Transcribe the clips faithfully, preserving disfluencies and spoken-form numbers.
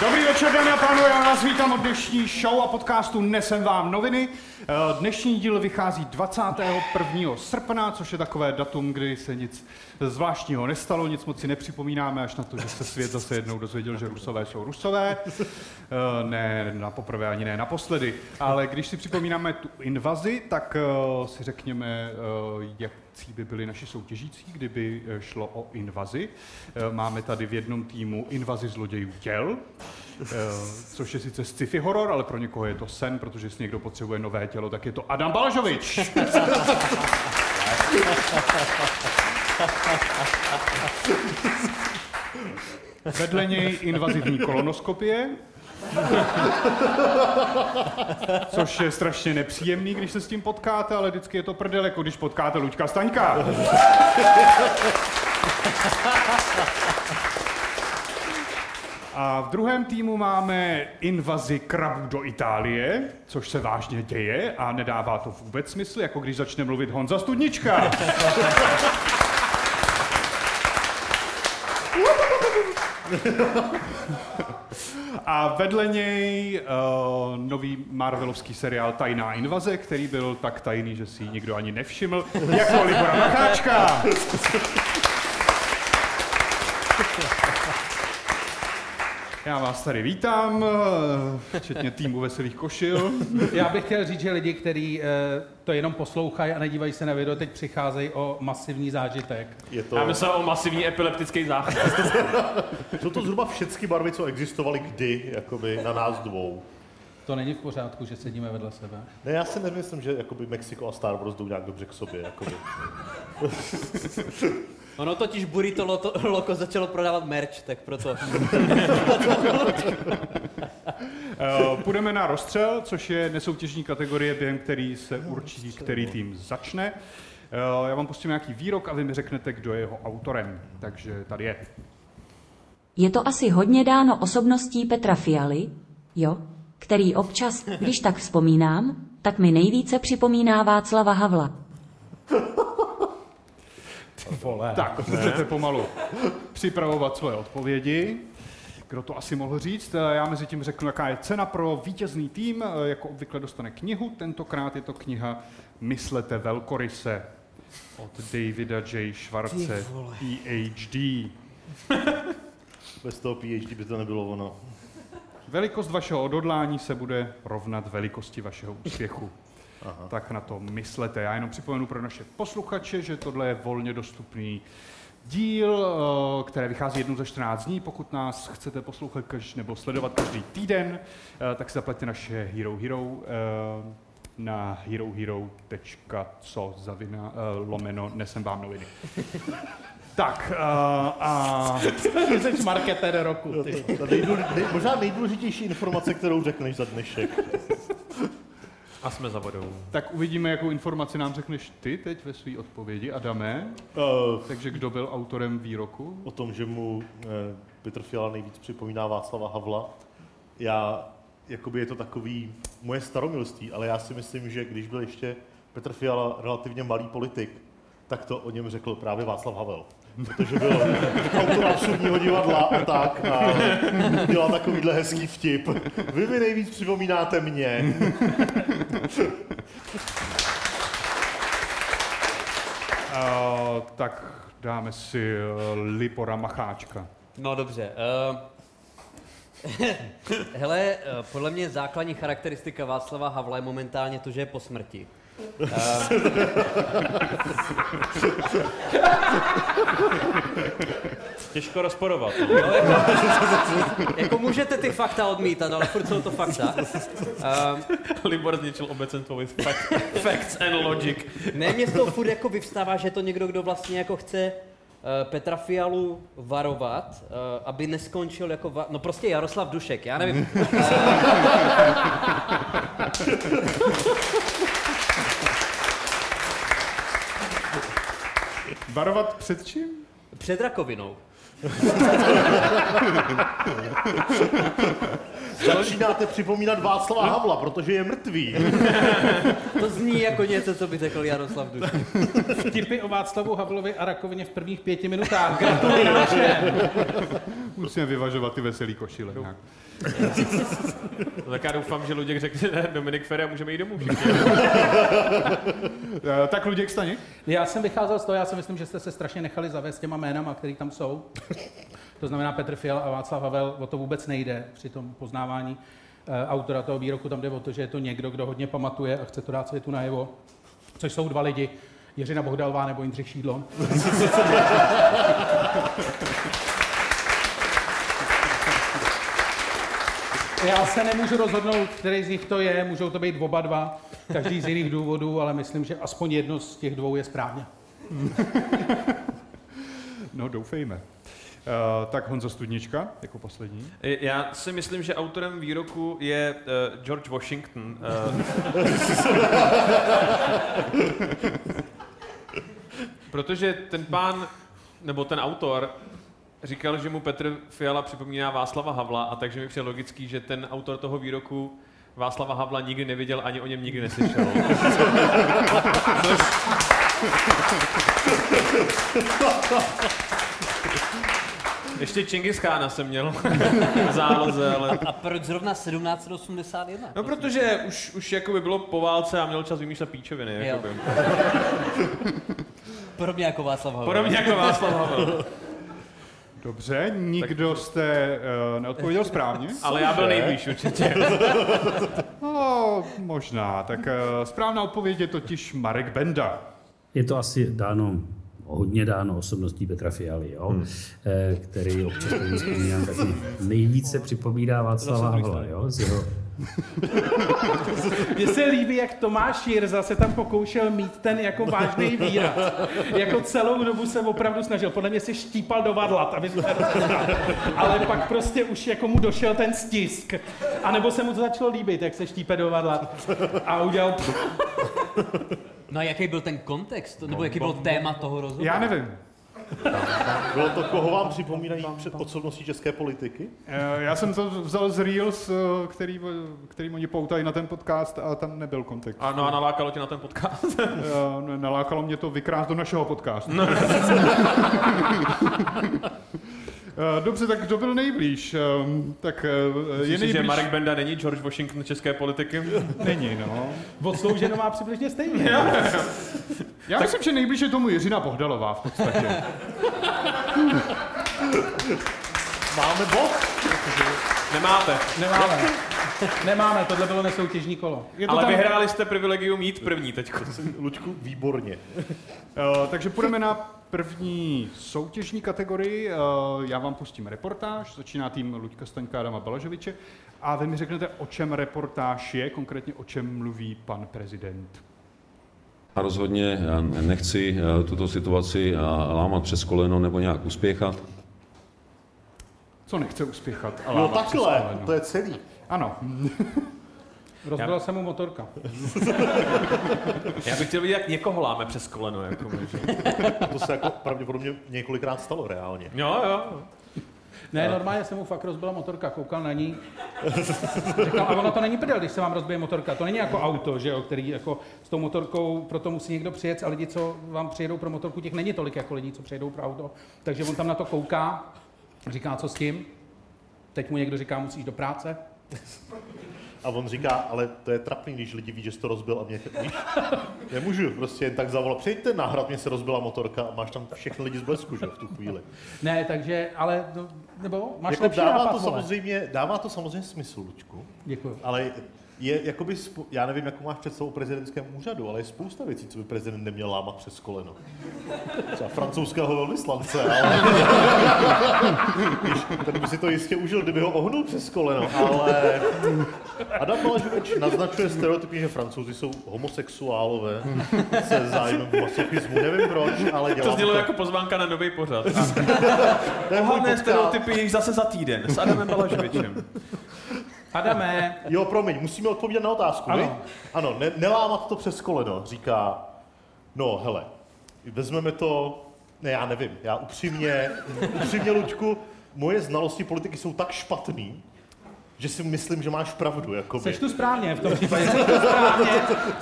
Dobrý večer, dámy a pánové, já vás vítám od dnešní show a podcastu Nesem vám noviny. Dnešní díl vychází dvacátého prvního srpna, což je takové datum, kdy se nic zvláštního nestalo, nic moc si nepřipomínáme, až na to, že se svět zase jednou dozvěděl, že Rusové jsou Rusové. Ne na poprvé, ani ne naposledy, ale když si připomínáme tu invazi, tak si řekněme, jak by byli naši soutěžící, kdyby šlo o invazi. Máme tady v jednom týmu invazi zlodějů těl, což je sice sci-fi horor, ale pro někoho je to sen, protože jestli někdo potřebuje nové tělo, tak je to Adam Balažovič. Vedle něj invazivní kolonoskopie, což je strašně nepříjemný, když se s tím potkáte, ale vždycky je to prdel, jako když potkáte Luďka Staňka. A v druhém týmu máme invazi krabů do Itálie, což se vážně děje a nedává to vůbec smysl, jako když začne mluvit Honza Studnička. A vedle něj uh, nový marvelovský seriál Tajná invaze, který byl tak tajný, že si nikdo ani nevšiml, jako Libora Macháčka. Já vás tady vítám, včetně týmu veselých košil. Já bych chtěl říct, že lidi, kteří to jenom poslouchají a nedívají se na video, teď přicházejí o masivní zážitek. Je to... Já myslel o masivní epileptický záchvat. Jsou to zhruba všechny barvy, co existovaly kdy, jakoby na nás dvou. To není v pořádku, že sedíme vedle sebe? Ne, já si nemyslím, že jakoby Mexiko a Star Wars jdou nějak dobře k sobě. Jakoby. Ono totiž Burrito Loto, Loco začalo prodávat merch, tak proto... Půjdeme na rozstřel, což je nesoutěžní kategorie, během který se určí, který tým začne. Já vám pustím nějaký výrok a vy mi řeknete, kdo je jeho autorem. Takže tady je. Je to asi hodně dáno osobností Petra Fialy, jo? Který občas, když tak vzpomínám, tak mi nejvíce připomíná Václava Havla. Vole. Tak, chcete pomalu připravovat svoje odpovědi. Kdo to asi mohl říct? Já mezi tím řeknu, jaká je cena pro vítězný tým. Jako obvykle dostane knihu. Tentokrát je to kniha Myslete velkoryse od Davida J. Schwartze, P H D. Bez toho P H D by to nebylo ono. Velikost vašeho odhodlání se bude rovnat velikosti vašeho úspěchu. Aha. Tak na to myslete. Já jenom připomenu pro naše posluchače, že tohle je volně dostupný díl, který vychází jednou za čtrnáct dní. Pokud nás chcete poslouchat každý, nebo sledovat každý týden, tak si zaplaťte naše HeroHero na herohero.co zavina lomeno nesem vám noviny. Tak uh, a... Jseš marketér roku, ty. Možná nejdůležitější informace, kterou řekneš za dnešek. A jsme za vodou. Tak uvidíme, jakou informaci nám řekneš ty teď ve své odpovědi, Adame. Uh, Takže kdo byl autorem výroku? O tom, že mu eh, Petr Fiala nejvíc připomíná Václava Havla. Já, jakoby je to takový moje staromilství, ale já si myslím, že když byl ještě Petr Fiala relativně malý politik, tak to o něm řekl právě Václav Havel. Protože byl autor absurdního divadla a tak a dělal takovýhle hezký vtip. Vy mi nejvíc připomínáte mě. Uh, tak dáme si uh, Libora Macháčka. No dobře. Uh, hele, uh, podle mě základní charakteristika Václava Havla je momentálně to, že je po smrti. Uh, Těžko rozporovat. No, jako, jako můžete ty fakta odmítat, ale furt jsou to fakta. Uh, Libor zničil obecně tvůj fact, facts and logic. Ne, mě z toho furt jako vyvstává, že to někdo, kdo vlastně jako chce uh, Petra Fialu varovat, uh, aby neskončil jako... Va- no prostě Jaroslav Dušek, já nevím. Uh, Varovat před čím? Před rakovinou. Začínáte připomínat Václava Havla, protože je mrtvý. To zní jako něco, co by řekl Jaroslav Dušek. Vtipy o Václavu Havlovi a rakovině v prvních pěti minutách. Gratuluji. Musíme vyvažovat ty veselý košile. Nějak. No, tak já doufám, že Luděk řekne ne, Dominik Ferry a můžeme jít domů. Tak Luděk Staněk? Já jsem vycházel z toho, já si myslím, že jste se strašně nechali zavést těma jménama, který tam jsou. To znamená Petr Fiala a Václav Havel, o to vůbec nejde při tom poznávání autora toho výroku, tam jde o to, že je to někdo, kdo hodně pamatuje a chce to dát světu najevo, což jsou dva lidi, Jiřina Bohdalová nebo Jindřich Šídlo. Já se nemůžu rozhodnout, který z nich to je, můžou to být oba dva, každý z jiných důvodů, ale myslím, že aspoň jedno z těch dvou je správně. No, doufejme. Uh, tak Honza Studnička, jako poslední. Já si myslím, že autorem výroku je uh, George Washington. Uh, protože ten pán, nebo ten autor, říkal, že mu Petr Fiala připomíná Václava Havla, a takže mi přijde logický, že ten autor toho výroku Václava Havla nikdy neviděl, ani o něm nikdy neslyšel. Což... Ještě Čingis Chána jsem měl v záloze, ale... A, a proč zrovna sedmnáct osmdesát jedna? No, protože už, už jakoby bylo po válce a měl čas vymýšlet píčoviny, jakoby. Podobně jako Václav Havel. Podobně jako Václav Havel. Dobře, nikdo tak... jste uh, neodpověděl správně. Ale já byl nejblíž určitě. No, možná. Tak uh, správná odpověď je totiž Marek Benda. Je to asi dáno... hodně dáno osobností Petra Fialy, jo? Hmm. Který občas tady vzpomínám taky. Nejvíce připomíná Václava Havla, jo? Z jeho... Mně se líbí, jak Tomáš Jirsa se tam pokoušel mít ten jako vážný výraz. Jako celou dobu se opravdu snažil. Podle mě se štípal do varlat, aby jsme rozhodali. Ale pak prostě už jako mu došel ten stisk. A nebo se mu to začalo líbit, jak se štípe do varlat. A udělal... No a jaký byl ten kontext, nebo jaký byl téma toho rozhovoru? Já nevím. Bylo to, koho vám připomínají před osobností české politiky? Já jsem to vzal z Reels, který, kterým oni poutají na ten podcast, a tam nebyl kontext. Ano, a nalákalo tě na ten podcast? Nalákalo mě to vykrást do našeho podcastu. No. Dobře, tak kdo byl nejblíž? Tak je nejblíž... Myslíš, že Marek Benda není George Washington české politiky? Není, no. Odslouženo má přibližně stejně. Já, Já tak... myslím, že nejblíž je tomu Jiřina Bohdalová v podstatě. Máme bod? Nemáte. Nemáme. Nemáme, tohle bylo nesoutěžní kolo. Ale tam... vyhráli jste privilegium jít první teďko. Luďku, výborně. Uh, takže půjdeme na první soutěžní kategorii. Uh, já vám pustím reportáž, začíná tým Luďka Staňka, Adama Balažoviče, a vy mi řeknete, o čem reportáž je, konkrétně o čem mluví pan prezident. A rozhodně nechci tuto situaci lámat přes koleno nebo nějak uspěchat. Co nechce uspěchat? A no takhle, to je celý. Ano. Rozbila já... se mu motorka. Já bych chtěl vidět, jak někoho láme přes koleno. Jako to se jako pravděpodobně několikrát stalo reálně. Jo, jo. Ne, normálně se mu fakt rozbila motorka, koukal na ní. Říkal, a ono to není prdel, když se vám rozbije motorka. To není jako auto, že jo, který jako s tou motorkou, proto musí někdo přijet, a lidi, co vám přijedou pro motorku, těch není tolik jako lidí, co přijedou pro auto. Takže on tam na to kouká, říká, co s tím. Teď mu někdo říká, musíš do práce. A on říká, ale to je trapný, když lidi ví, že jsi to rozbil, a mě, víš, nemůžu prostě jen tak zavolat, přejďte na hrad, mě se rozbila motorka, a máš tam všechny lidi z blesku, že, v tu chvíli. Ne, takže, ale, nebo máš jako lepší dává nápad, to samozřejmě, dává to samozřejmě smysl, Luďku. Děkuju. Ale je, jakoby, já nevím, jakou máš před sebou prezidentském úřadu, ale je spousta věcí, co by prezident neměl lámat přes koleno. Třeba francouzského velvyslance, ale... Ten by si to jistě užil, kdyby ho ohnul přes koleno, ale... Adam Balažovič naznačuje stereotypně, že Francouzi jsou homosexuálové se zájmem masochismu, nevím proč, ale dělám to. To znělo jako pozvánka na nový pořad. Ohavné stereotypy již zase za týden s Adamem Balažovičem. Adame. Jo, promiň, musíme odpovědět na otázku, ano. Ne? Ano, ne, nelámat to přes koleno, říká, no hele, vezmeme to, ne, já nevím, já upřímně, upřímně, Luďku, moje znalosti politiky jsou tak špatný, že si myslím, že máš pravdu, jakoby. Seš tu správně v tom případě, seš tu správně,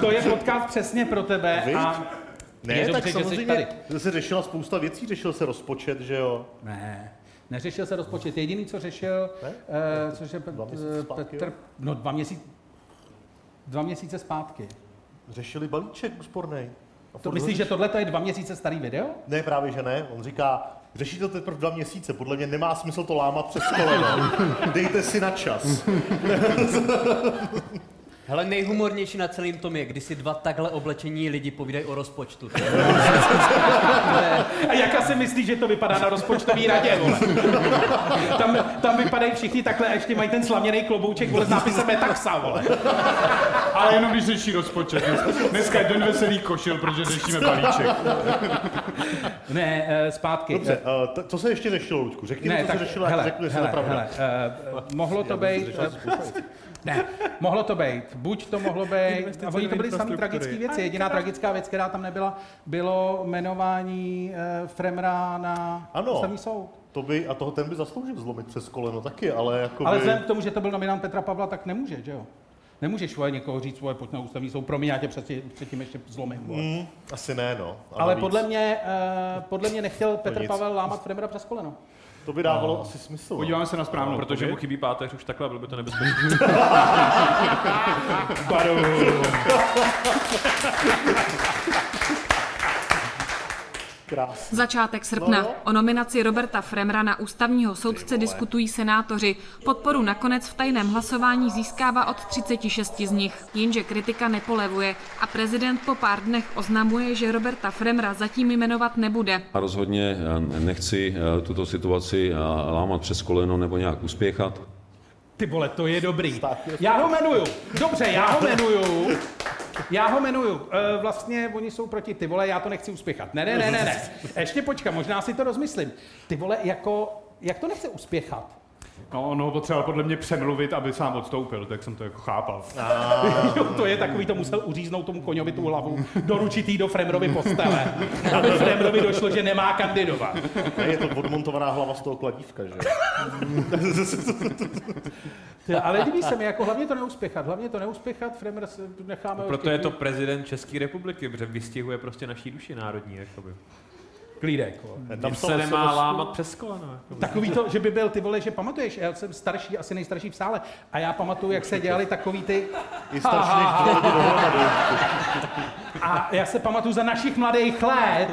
to je podcast přesně pro tebe. Víš? A... Ne, je tak dobře, samozřejmě, že se řešila spousta věcí, řešil se rozpočet, že jo? Ne. Neřešil se rozpočet. Jediný, co řešil, ne? Ne, což je Petr, dva Petr no dva měsíce, dva měsíce zpátky. Řešili balíček úspornej. To myslíš, že tohle je dva měsíce starý video? Ne, právě že ne. On říká, řeší to teprve dva měsíce. Podle mě nemá smysl to lámat přes koleno. Dejte si na čas. Hele, nejhumornější na celém tom je, když si dva takhle oblečení lidi povídají o rozpočtu. A jaka si myslíš, že to vypadá na rozpočtový radě, vole? Tam, tam vypadají všichni takhle, ještě mají ten slaměný klobouček, vole, s nápisem taxa, vole. Ale jenom když řeší rozpočet. Dneska je den veselý košil, protože řešíme balíček. Ne, zpátky. Dobře, co se ještě řešilo, Luďku? Řekni mi, co tak, se řešilo, hele, jak řeknu, jestli napravda. Uh, mohlo to být... Ne, mohlo to být. Buď to mohlo být, a oni to byly samé tragické věci. Jediná tragická věc, která tam nebyla, bylo jmenování e, Fremra na ústavní soud. To by, a toho ten by zasloužil zlomit přes koleno taky, ale jakoby... Ale vzhledem k tomu, že to byl nominant Petra Pavla, tak nemůže, že jo? Nemůžeš vole, někoho říct, vole, pojď na ústavní soud, promiň, já tě předtím ještě zlomím. Mm, asi ne, no. Ale, ale podle, mě, e, podle mě nechtěl Petr Pavel lámat Fremra přes koleno. To by dávalo no. asi smysl. Podíváme se na správnou, no, protože mu chybí páteř už takhle, bylo by to nebezpečné. Baru. Krásný. Začátek srpna. No. O nominaci Roberta Fremra na ústavního soudce diskutují senátoři. Podporu nakonec v tajném hlasování získává od třicet šest z nich. Jenže kritika nepolevuje a prezident po pár dnech oznamuje, že Roberta Fremra zatím jmenovat nebude. A rozhodně nechci tuto situaci lámat přes koleno nebo nějak uspěchat. Ty vole, to je dobrý. Já ho jmenuju. Dobře, já ho jmenuju. Já ho jmenuju. E, vlastně oni jsou proti. Ty vole, já to nechci uspěchat. Ne, ne, ne, ne, ne. Ještě počkám, možná si to rozmyslím. Ty vole, jako, jak to nechce uspěchat? No, on ho potřeboval podle mě přemluvit, aby sám odstoupil, tak jsem to jako chápal. Jo, to je takový, to musel uříznout tomu koňovi tu hlavu, doručit jí do Fremrovy postele, aby Fremrovi došlo, že nemá kandidovat. Je to odmontovaná hlava z toho kladívka, že jo? Ale líbí se mi, jako hlavně to neuspěchat, hlavně to neuspěchat, Fremr necháme... No, proto je to prezident České republiky, protože vystihuje prostě naší duši národní, jakoby. Klídek. Tam se nemá lámat přes koleno. Takový to, že by byl, ty vole, že pamatuješ, já jsem starší, asi nejstarší v sále, a já pamatuju, jak se dělali takový ty... I starší než dva dohromady. A já se pamatuju za našich mladých let,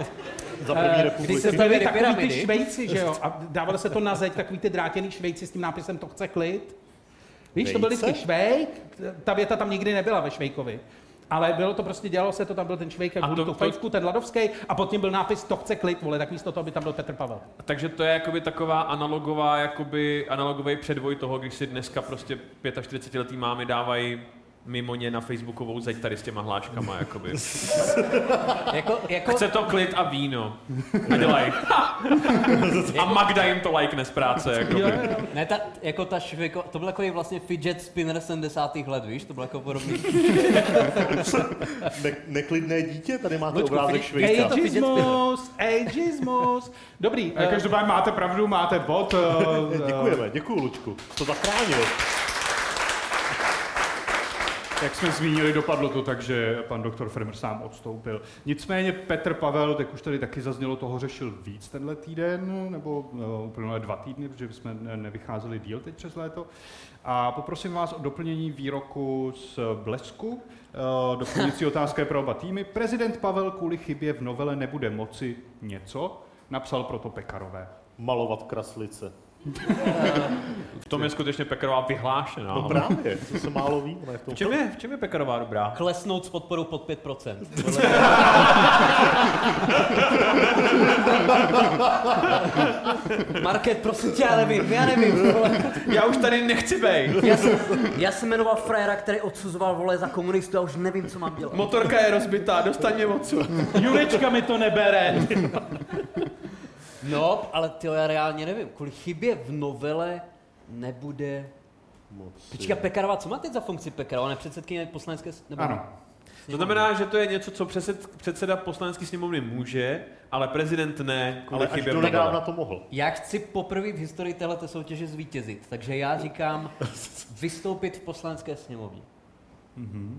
za první republiky. Když se byli takový ty švejci, že jo, a dávalo se to na zeď, takový ty drátěný švejci s tím nápisem to chce klid. Víš, to byl vždycky švejk, ta věta tam nikdy nebyla ve Švejkovi. Ale bylo to prostě, dělalo se to, tam byl ten švejk, jak tu fajfku, ten Ladovský, a pod tím byl nápis to chce klid, vole, tak místo toho by tam byl Petr Pavel. Takže to je jakoby taková analogová, jakoby analogový předvoj toho, když si dneska prostě čtyřicetiletý mámy dávají mimo ně na facebookovou zeď tady s těma hláškama, jakoby. jako, jako... Chce to klid a víno. A dělají. A Magda jim to lajkne z práce, jakoby. Jo, jo. Ne, ta, jako ta švejko, to byl takový vlastně fidget spinner sedmdesátých let, víš? To bylo jako podobný. ne, neklidné dítě? Tady máte Lučku, obrázek švejka. Ageismus, ageismus. Dobrý. Uh... Každopádně máte pravdu, máte bod. Uh... Děkujeme, děkuju, Lučku. To zachránilo. Jak jsme zmínili, dopadlo to tak, že pan doktor Fremr sám odstoupil. Nicméně Petr Pavel, tak už tady taky zaznělo, toho řešil víc tenhle týden, nebo no, úplně dva týdny, protože jsme nevycházeli díl teď přes léto. A poprosím vás o doplnění výroku z Blesku. Doplňující otázka je pro oba týmy. Prezident Pavel kvůli chybě v novele nebude moci něco, napsal proto Pekarové. Malovat kraslice. V tom je skutečně Pekarová vyhlášená. No právě, co se málo ví. V, tom v, čem je, v čem je Pekarová dobrá? Klesnout s podporou pod pět procent. Market, prosím tě, já nevím, já nevím. Já už tady nechci bejt. Já, já jsem jmenoval frajera, který odsuzoval vole za komunistu, já už nevím, co mám dělat. Motorka je rozbitá, dostaň mě odsud. Jurečka mi to nebere. No, ale tyjo, já reálně nevím, kvůli chybě v novele nebude... Počka, Pekarová, co má teď za funkci Pekarová? Ona je předsedkyně poslanecké... Nebo... Ano. To znamená, že to je něco, co předsed, předseda poslanecké sněmovny může, ale prezident ne, kvůli ale chybě v novele. Ale to mohl. Já chci poprvé v historii téhleté soutěže zvítězit, takže já říkám vystoupit v poslanecké sněmovně. Mm-hmm.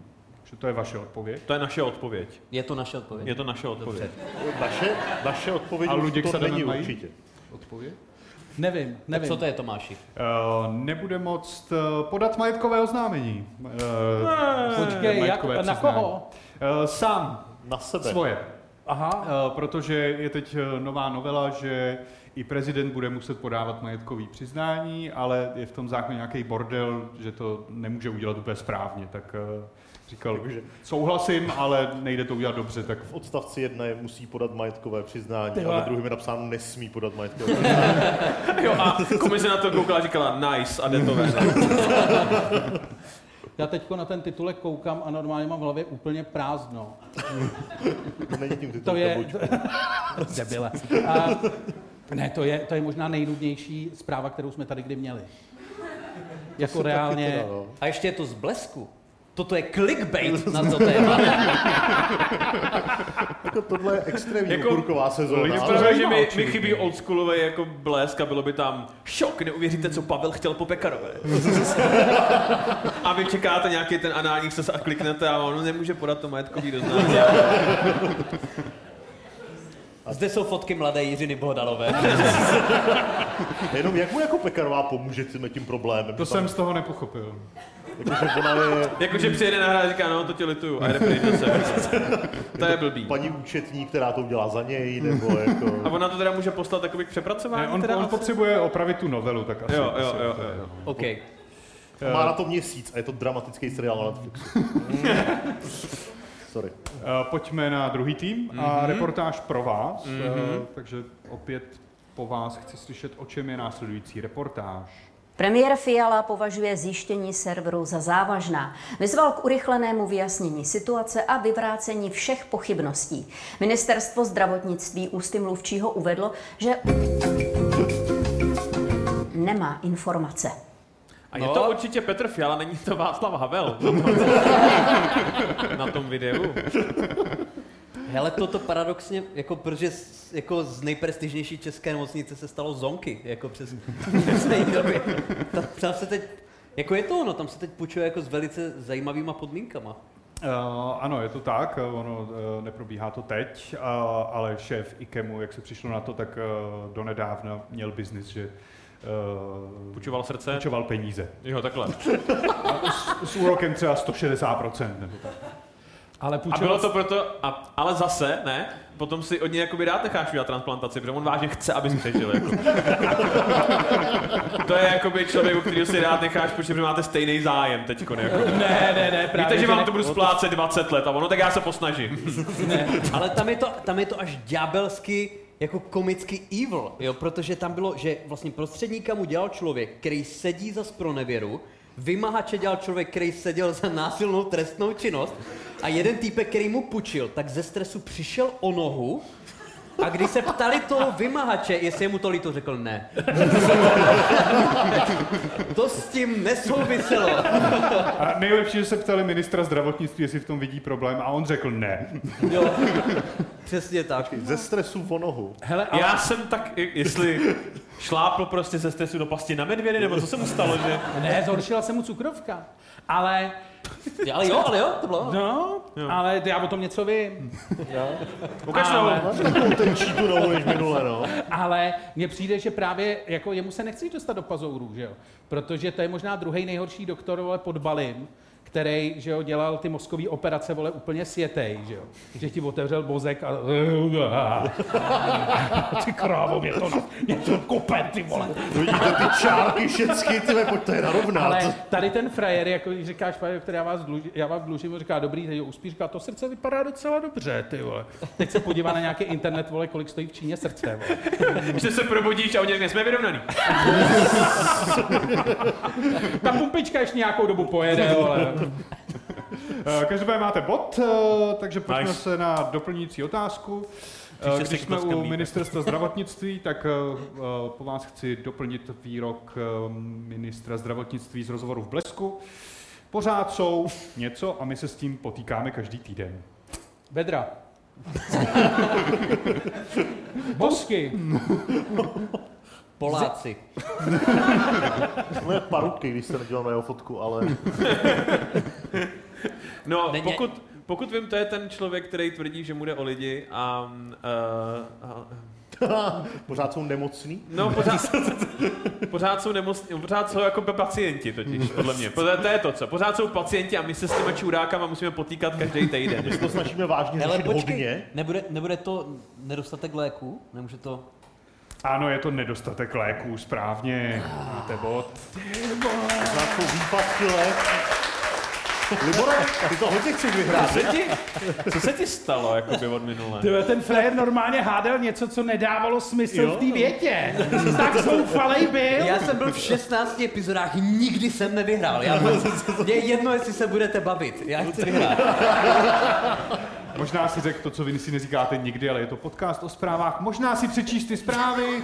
To je vaše odpověď? To je naše odpověď. Je to naše odpověď? Je to naše odpověď. Vaše, vaše odpověď a už to není určitě. Odpověď? Nevím, nevím. Tak co to je, Tomáši? Uh, nebude moct uh, podat majetkové oznámení. Uh, ne, počkej, majetkové jak, na koho? Uh, sám. Na sebe. Svoje. Aha. Uh, protože je teď nová novela, že i prezident bude muset podávat majetkové přiznání, ale je v tom zákoně nějaký bordel, že to nemůže udělat úplně správně, tak... Uh, Říkal, souhlasím, ale nejde to udělat dobře. Tak v odstavci jedna je musí podat majetkové přiznání, tyhle. A ve druhém je napsáno nesmí podat majetkové přiznání. Jo, a komise na to koukala a říkala nice a jde to ven. Já teďko na ten titulek koukám a normálně mám v hlavě úplně prázdno. To není tím titulkem, to je... Debile. A... Ne, to je, to je možná nejnudnější zpráva, kterou jsme tady kdy měli. Jako reálně... Teda, no. A ještě je to z Blesku. Toto je clickbait na to téma. Jako tohle je extrémní jako okurková sezóna. Protože že mi, mi chybí oldschoolový jako Blesk a bylo by tam šok, neuvěříte, co Pavel chtěl po Pekarové. A vy čekáte nějaký ten anální se a kliknete a ono nemůže podat to majetkový doznání. A zde jsou fotky mladé Jiřiny Bohdalové. Jenom jak mu jako Pekarová pomůže tím problémem? To jsem z toho nepochopil. Jakože je... jako, přijede na hra a říká, no to tě lituju, a jde prejít do sebe. To je blbý. Paní účetní, která to udělá za něj, nebo jako... A ona to teda může poslat takový k přepracování? Ne, on, teda on potřebuje opravit tu novelu, tak asi. Jo, jo, jo, jo. OK. A má na to měsíc a je to dramatický seriál na Netflixu. Sorry. Uh, pojďme na druhý tým a mm-hmm. reportáž pro vás. Mm-hmm. Uh, takže opět po vás chci slyšet, o čem je následující reportáž. Premiér Fiala považuje zjištění serveru za závažná. Vyzval k urychlenému vyjasnění situace a vyvrácení všech pochybností. Ministerstvo zdravotnictví ústy mluvčího uvedlo, že nemá informace. A je no. to určitě Petr Fiala, není to Václav Havel na tom, na tom videu. Hele, toto paradoxně, jako, protože z, jako z nejprestižnější české nemocnice se stalo zonky, jako přes přesnej době. Tam, tam se teď, jako je to ono, tam se teď půjčuje jako s velice zajímavýma podmínkama. Uh, ano, je to tak, ono uh, neprobíhá to teď, uh, ale šéf IKEMu, jak se přišlo na to, tak uh, donedávna měl biznis, že Uh, půjčoval srdce? Půjčoval peníze. Jo, takhle. S, s úrokem třeba sto šedesát procent. Nebo tak. Ale půjčoval... A bylo to proto, a, ale zase, ne, potom si od něj jakoby rád necháš udělat transplantaci, protože on vážně chce, abys přežil. Jako. To je jakoby člověk, u kterého si rád necháš, protože máte stejný zájem teďko. Jako. Ne, ne, ne. Právě, víte, že vám ne... to budu splácet dvacet let a ono, tak já se posnažím. Ne, ale tam je to, tam je to až ďábelsky jako komický evil, jo, protože tam bylo, že vlastně prostředníka mu dělal člověk, který sedí za spronevěru, vymahače dělal člověk, který seděl za násilnou trestnou činnost a jeden týpek, který mu půjčil, tak ze stresu přišel o nohu a když se ptali toho vymahače, jestli je mu to líto, řekl ne. To s tím nesouviselo. A nejlepší, že se ptali ministra zdravotnictví, jestli v tom vidí problém a on řekl ne. Jo. Přesně tak. Ze stresu o nohu. Hele, ale... Já jsem tak, jestli šlápl prostě ze stresu do pasti na medvědy, nebo co se mu stalo, že... Ne, zhoršila se mu cukrovka. Ale... Ale jo, ale jo, to bylo. No, jo. Ale já o tom něco vím. Jo. Ukaž ale... minule, no. Ale mně přijde, že právě jako jemu se nechci dostat do pazourů, že jo? Protože to je možná druhý nejhorší doktor, vole, pod Balim, který, že jo, dělal ty mozkové operace, vole, úplně světej, že jo. Že ti otevřel mozek a... Ty krávo, mě to, mě to kope, ty vole. Vidíte ty čárky všecky, ty mě pojďte je narovnat. Ale tady ten frajer, jako říkáš, který já vás dlužím, já vám dlužím, říká, dobrý, teď uspí, říká, to srdce vypadá docela dobře, ty vole. Teď se podívá na nějaký internet, vole, kolik stojí v Číně srdce, vole. Že se probudíš a on řekne, jsme vyrovnaný. Ta pumpička ještě nějakou dobu pojede, vole. Každopádně máte bod, takže pojďme nice. se na doplňující otázku. Když jsme u ministerstva zdravotnictví, tak po vás chci doplnit výrok ministra zdravotnictví z rozhovoru v Blesku. Pořád jsou něco a my se s tím potýkáme každý týden. Bedra. Bosky. Poláci. To je parubky, když se nedělám na jeho fotku, ale... No, pokud, pokud vím, to je ten člověk, který tvrdí, že mu jde o lidi a... Uh, uh, Pořád jsou nemocný? No, pořád, pořád jsou nemocný, pořád jsou jako pacienti totiž, podle mě. Pořád, to je to, co. Pořád jsou pacienti a my se s těma čurákama musíme potýkat každý týden. My to snažíme vážně řešit hodně. Nebude, nebude to nedostatek léků? Nemůže to... Ano, je to nedostatek léků, správně. Máte bod. Zákou výpadky léků. Libore, ty to hodně chceš vyhrát. Co se ti stalo jakoby od minule? Tyhle, ten Frér normálně hádal něco, co nedávalo smysl jo? v té větě. Tak zoufalej byl. Já jsem byl v šestnácti epizodách, nikdy jsem nevyhrál. Já byl, je jedno, jestli se budete bavit. Já chci vyhrát. Možná si řekl to, co vy si neříkáte nikdy, ale je to podcast o zprávách. Možná si přečíš ty zprávy.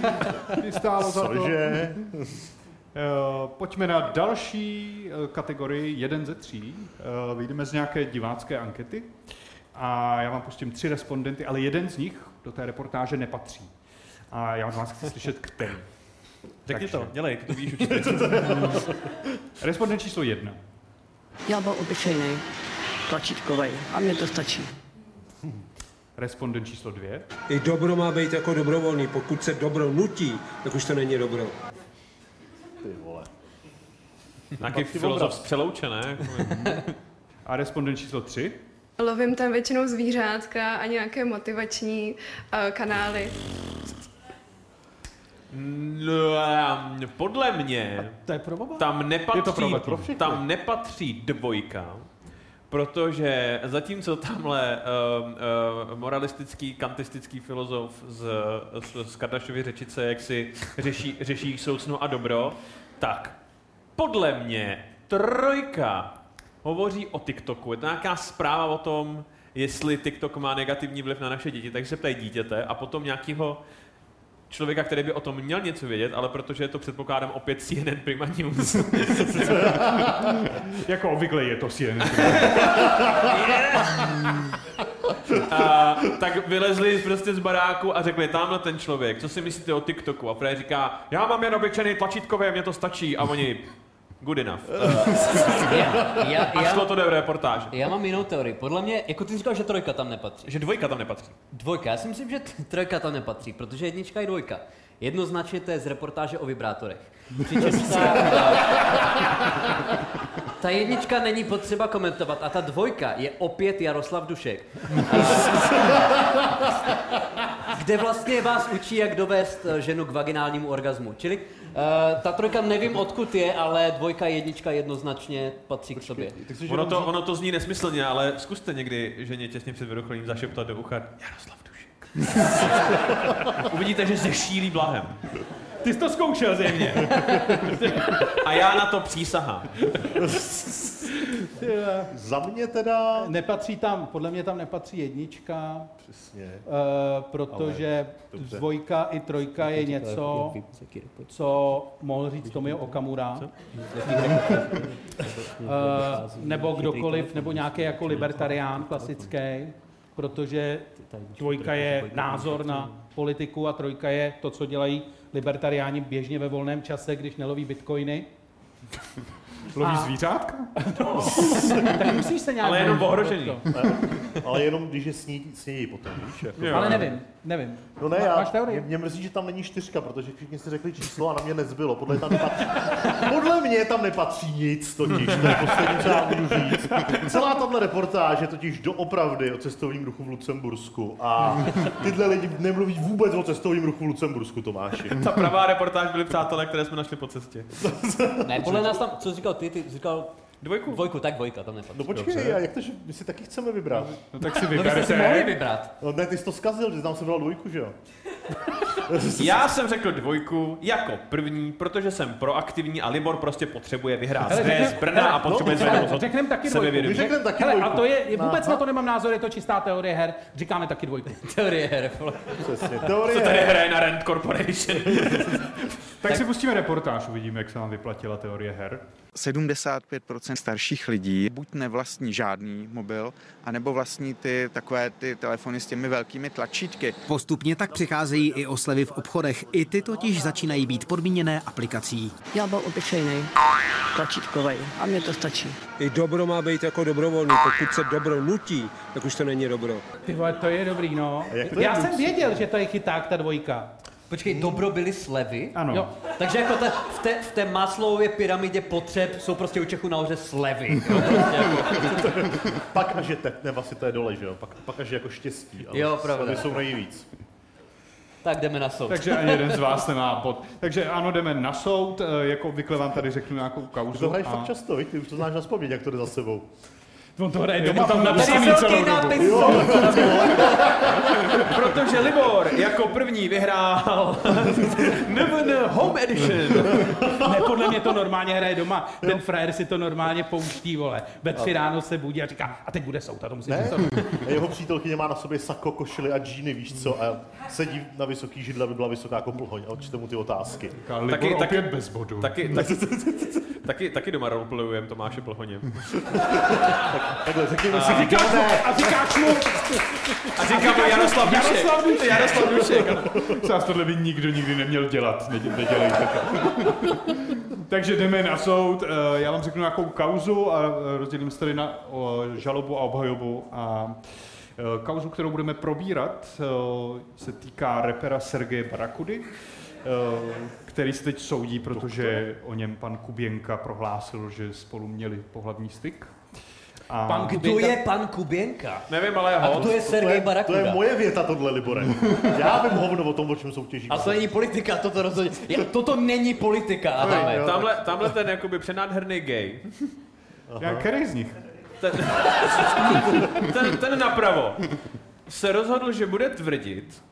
Ty stálo za to. Cože? Pojďme na další kategorii jeden ze tří. Vyjdeme z nějaké divácké ankety a já vám pustím tři respondenty, ale jeden z nich do té reportáže nepatří. A já od vás chci slyšet, který. Řekni to, dělej, ty to víš určitě. Respondent číslo jedna. Já byl obyčejnej, tlačítkovej a mě to stačí. Respondent číslo dvě. I dobro má být jako dobrovolný, pokud se dobro nutí, tak už to není dobro. Ty vole. Nějaký filozof z Přelouče, ne? A respondent číslo tři. Lovím tam většinou zvířátka a nějaké motivační uh, kanály. No, podle mě to je tam, nepatří, je to pro pro tam nepatří dvojka, protože zatímco tamhle uh, uh, moralistický, kantistický filozof z, z, z Kardašovy Řečice, jak si řeší, řeší soucno a dobro, tak podle mě trojka hovoří o TikToku. Je to nějaká zpráva o tom, jestli TikTok má negativní vliv na naše děti, takže se ptají dítěte a potom nějakého člověka, který by o tom měl něco vědět, ale protože to předpokládám opět C N N Prima News. Jako obvykle je to C N N a, tak vylezli prostě z baráku a řekli, tamhle ten člověk, co si myslíte o TikToku? A Fred říká, já mám jen obyčejný tlačítkové, mně to stačí. A oni, good enough. já, já, a šlo já, to jde v reportáži. Já mám jinou teorii. Podle mě, jako ty říkal, že trojka tam nepatří. Že dvojka tam nepatří. Dvojka, já si myslím, že trojka tam nepatří, protože jednička i dvojka. Jednoznačně to je z reportáže o vibrátorech. Česká... Ta jednička není potřeba komentovat a ta dvojka je opět Jaroslav Dušek. Kde vlastně vás učí, jak dovést ženu k vaginálnímu orgazmu. Čili Uh, ta trojka nevím, odkud je, ale dvojka, jednička jednoznačně patří k sobě. Ono to, ono to zní nesmyslně, ale zkuste někdy ženě těsně před vyruchlým zašeptat do ucha Jaroslav Dušek. Uvidíte, že se šílí blahem. Ty jsi to zkoušel zjevně. A já na to přísahám. Za mě teda... Nepatří tam, podle mě tam nepatří jednička. Přesně. Uh, protože dvojka i trojka je něco, co mohl říct Tomio Okamura. Uh, nebo kdokoliv, nebo nějaký jako libertarián klasický. Protože dvojka je názor na politiku a trojka je to, co dělají libertariáni běžně ve volném čase, když neloví bitcoiny. Loví zvířátka? No. Tak musíš se nějak... Ale jenom ohrožený. Ale jenom když je sní, snějí potom, víš? Jako ale nevím, nevím. No ne, Má, já, mě, mě mrzí, že tam není čtyřka, protože všichni si řekli číslo a na mě nezbylo. Podle, tam nepatří, podle mě tam nepatří nic totiž, to je poslední, co já můžu říct. Celá tato reportáž je totiž doopravdy o cestovním ruchu v Lucembursku a tyhle lidi nemluví vůbec o cestovním ruchu v Lucembursku, Tomáši. Ta pravá reportáž byly přátelé, které jsme našli po cestě. Ne, podle nás tam, co říkal ty, ty říkal... Dvojku? Dvojku, tak dvojka, tam nepatří. No počkej, dobře. A jak to, že my si taky chceme vybrat? No tak si vyberte. No byste si mohli vybrat. No ne, ty jsi to zkazil, že tam jsem dal dvojku, že jo? Já jsem řekl dvojku jako první, protože jsem proaktivní a Libor prostě potřebuje vyhrát. Hele, z Brna a potřebuje no, zvednout od řekneme taky dvojku. Řekneme taky hele, dvojku. A to je, vůbec na to nemám názor, je to čistá teorie her. Říkáme taky dvojku. Teorie her. Přesně, teorie. Co tady hraje na Rand Corporation? Tak, tak si pustíme reportáž, uvidíme, jak se nám vyplatila teorie her. sedmdesát pět procent starších lidí buď nevlastní žádný mobil, anebo vlastní ty takové ty telefony s těmi velkými tlačítky. Postupně tak přicházejí i oslevy v obchodech. I ty totiž začínají být podmíněné aplikací. Já byl obyčejnej, tlačítkovej a mě to stačí. I dobro má být jako dobrovolný. Pokud se dobro nutí, tak už to není dobro. Ty vole, to je dobrý, no. Já jsem věděl, že to je chyták, ta dvojka. Počkej, hmm. dobro byly slevy? Ano. Jo. Takže jako ta, v té, v té Maslowově pyramidě potřeb jsou prostě u Čechů nahoře slevy. Jo, prostě jako. Pak až je te, ne, vlastně to je dole, že jo? Pak, pak až je jako štěstí, ale jo, slevy jsou nejvíc. Tak jdeme na soud. Takže ani jeden z vás nemá bod. Takže ano, jdeme na soud, jako obvykle vám tady řeknu nějakou kauzu. To hraješ a... fakt často, víš? Ty už to znáš na vzpomínat, jak to jde za sebou. On to hraje doma, tam napsaný celou dobu. Protože Libor jako první vyhrál N V N Home Edition. Ne, podle mě to normálně hraje doma. Ten frajer si to normálně pouští, vole. Ve tři ráno se budí a říká, a teď bude soud, a to musí soud. Jeho přítelkyně má na sobě sako, košili a džíny, víš co, a sedí na vysoký židle, aby byla vysoká jako Plhoň a odčte mu ty otázky. Libor opět bez bodu. Taky, taky doma roleplayujeme Tomáše Plhoně. Tak, takhle, řekněme si, říkáme. A říkáš mu. A říkáme Jaroslav Dušek. Jaroslav Dušek. Sás tohle by nikdo nikdy neměl dělat. Nedělejte to. Takže jdeme na soud. Já vám řeknu nějakou kauzu a rozdělím se tady na žalobu a obhajobu. A kauzu, kterou budeme probírat, se týká rapera Sergeje Barakudy, který se teď soudí, protože o něm pan Kuběnka prohlásil, že spolu měli pohlavní styk. A pan Kuběnka... Kdo je pan Kuběnka? Nevím, ale ho. A kdo je Sergej Barakuda? To je, to je moje věta, tohle, Libore. Já vím hovno o tom, o čem soutěží. A to není politika, toto rozhodně. Toto není politika, Adame. No, tamhle, tamhle ten jakoby přenádherný gej. Já, který z nich? Ten, ten, ten napravo se rozhodl, že bude tvrdit,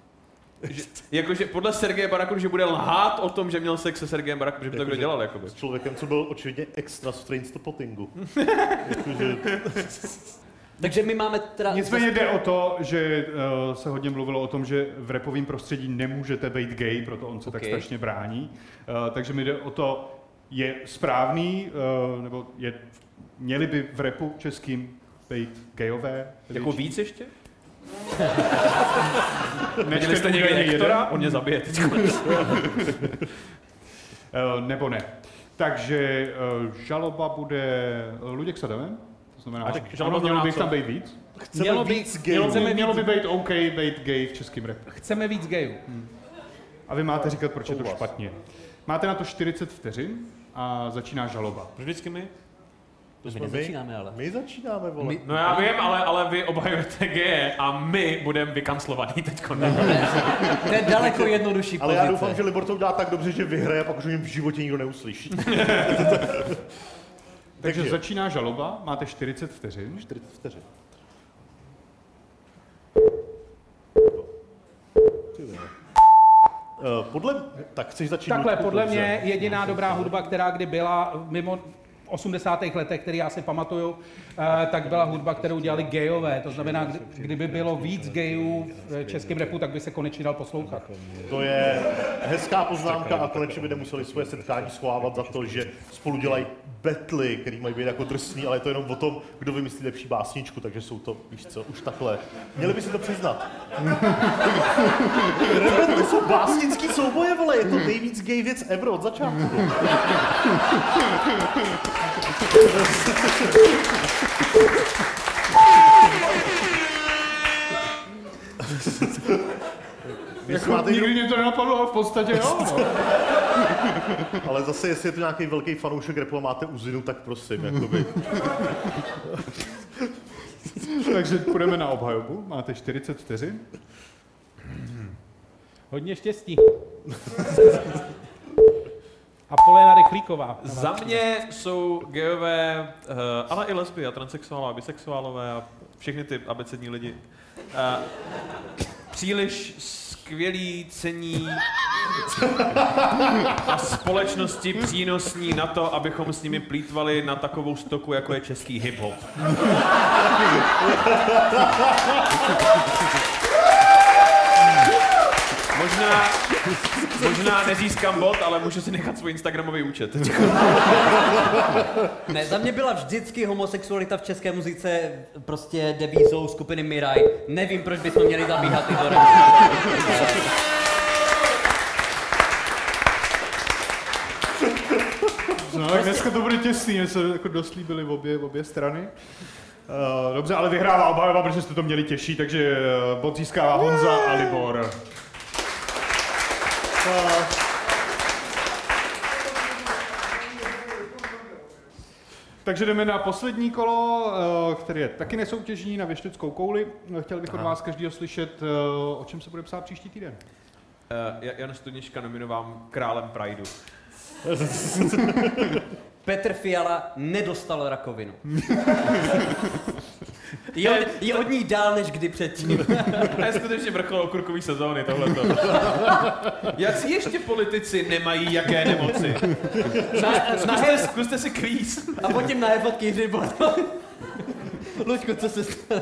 jakože podle Sergeje Barakudy, že bude lhát o tom, že měl sex se Sergejem Barakudy, že by to kdo dělal, jakoby. S člověkem, co byl očividně extra z Trainspottingu. Jakože... Takže my máme teda... Nicméně jde o to, že uh, se hodně mluvilo o tom, že v rapovém prostředí nemůžete být gay, proto on se okay. tak strašně brání. Uh, takže mi jde o to, je správný, uh, nebo je, měli by v rapu českým být gayové? Jako víc ještě? Nečte jste někde rektora? On mě zabije. Nebo ne. Takže žaloba bude Luděk Sadamem. To znamená, žaloba mělo by tam být víc. Mělo by, mělo by být OK, být gay v českém rapu. Chceme víc gayů. Hmm. A vy máte říkat, proč je to špatně. Máte na to čtyřicet vteřin a začíná žaloba. Vždycky my? My, my začínáme, ale. My začínáme, vole. My, no já vím, ale, ale vy obhajujete G a my budeme vykanslovaný teďko. To je daleko jednodušší ale pozice. Ale já doufám, že Libor to udělá tak dobře, že vyhraje a pak už o něm v životě nikdo neuslyší. Takže, Takže začíná žaloba, máte čtyřicet vteřin. čtyřicet vteřin. Podle... Tak chceš začít? Takhle, podle mě jediná dobrá hudba, která kdy byla mimo... v osmdesátých letech, který já si pamatuju, tak byla hudba, kterou dělali gejové. To znamená, kdyby bylo víc gejů v českém rapu, tak by se konečně dal poslouchat. To je hezká poznámka a konečně by nemuseli svoje setkání schovávat za to, že spolu dělají betly, který mají být jako drsný, ale je to jenom o tom, kdo vymyslí lepší básničku, takže jsou to, víš co, už takhle. Měli by si to přiznat. Rebetly jsou básnický souboje, vole, je to nejvíc gej věc ever od začátku. Jako, nikdy mě to nenapadlo, ale v podstatě jo. No. Ale zase, jestli je to nějaký velký fanoušek rapu a máte uzinu, tak prosím, jakoby. Takže půjdeme na obhajobu, máte čtyřicet vteřin. Hodně štěstí. Apolena Rychlíková. Za mě jsou gejové, uh, ale i lesby a transsexuálové a bisexuálové a všechny ty abecední lidi. Uh, příliš skvělí, cení a společnosti přínosní na to, abychom s nimi plýtvali na takovou stoku, jako je český hip-hop. Možná Možná, možná nezískám bod, ale můžu si nechat svůj instagramový účet. Ne, za mě byla vždycky homosexualita v české muzice prostě devízou skupiny Miraj. Nevím, proč bychom měli zabíhat i do reči. No, dneska to bude těsný, my se jako doslíbili obě, obě strany. Uh, dobře, ale vyhrává obhajova, protože jste to měli těžší, takže bod získává Honza a Libor. Uh, takže jdeme na poslední kolo, uh, které je taky nesoutěžní, na věšteckou kouli. Chtěl bych od vás každýho slyšet, uh, o čem se bude psát příští týden. Uh, Jan Studnička nominovám králem Prideu. Petr Fiala nedostal rakovinu. Je od, je od ní dál než kdy předtím. To je skutečně vrchol okurkový sezóny tohleto. Jací ještě politici nemají jaké nemoci? Na, na zkuste, zkuste si kvíz. A potom na hevot kýři potom. Luďku, co se stalo?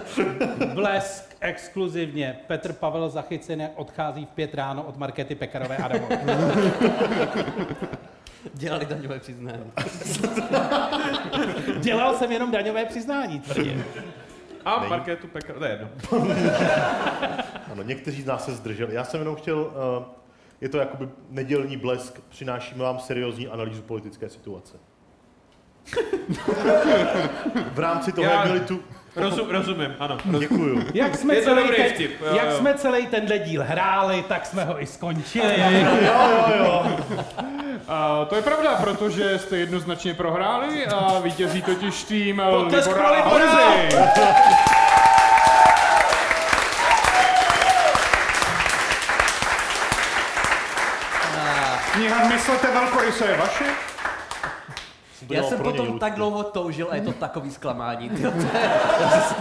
Blesk exkluzivně. Petr Pavel zachycen, jak odchází v pět ráno od Markety Pekarové Adamové. Dělali daňové přiznání. Dělal jsem jenom daňové přiznání, tvrdě. A Nej. Marketu Pekarovou, to je jedno. Ano, někteří z nás se zdrželi. Já jsem jenom chtěl, uh, je to jakoby nedělní Blesk, přinášíme vám seriózní analýzu politické situace. V rámci toho, jak byli tu... Rozum, rozumím, ano. Děkuju. Jak jsme, celý, ten, vtip, jo, jak jo. jsme celý tenhle díl hráli, tak jsme ho i skončili. Jo, jo, jo. A to je pravda, protože jste jednoznačně prohráli a vítězí totiž tým Libora Honzy. Kniha Myslete velkoryse je vaše? Já jsem potom tak dlouho toužil a je to takový zklamání.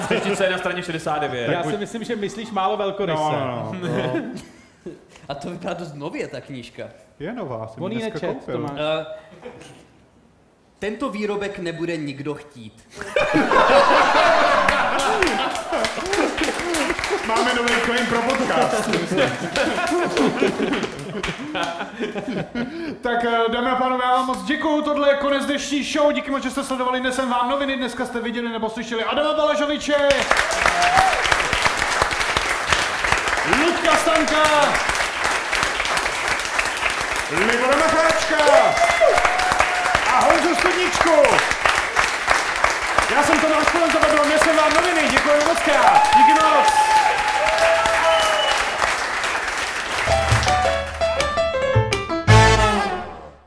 Řeštice je na straně šedesát devět. Já si myslím, že myslíš málo velkoryse. No, no, no. A to vypadá dost nově, ta knížka. Je nová, jsem ji dneska nečet, koupil. Uh, tento výrobek nebude nikdo chtít. Máme nový claim pro podcast. Tak dámy a pánové, já vám moc děkuju, tohle je konec dnešní show, díky moc, že jste sledovali Nesem vám noviny, dneska jste viděli nebo slyšeli Adama Balažoviče, Luďka Staňka, Libora Macháčka a Honzu Studničku. Já jsem to na vás kolem zabavil, Nesem vám noviny.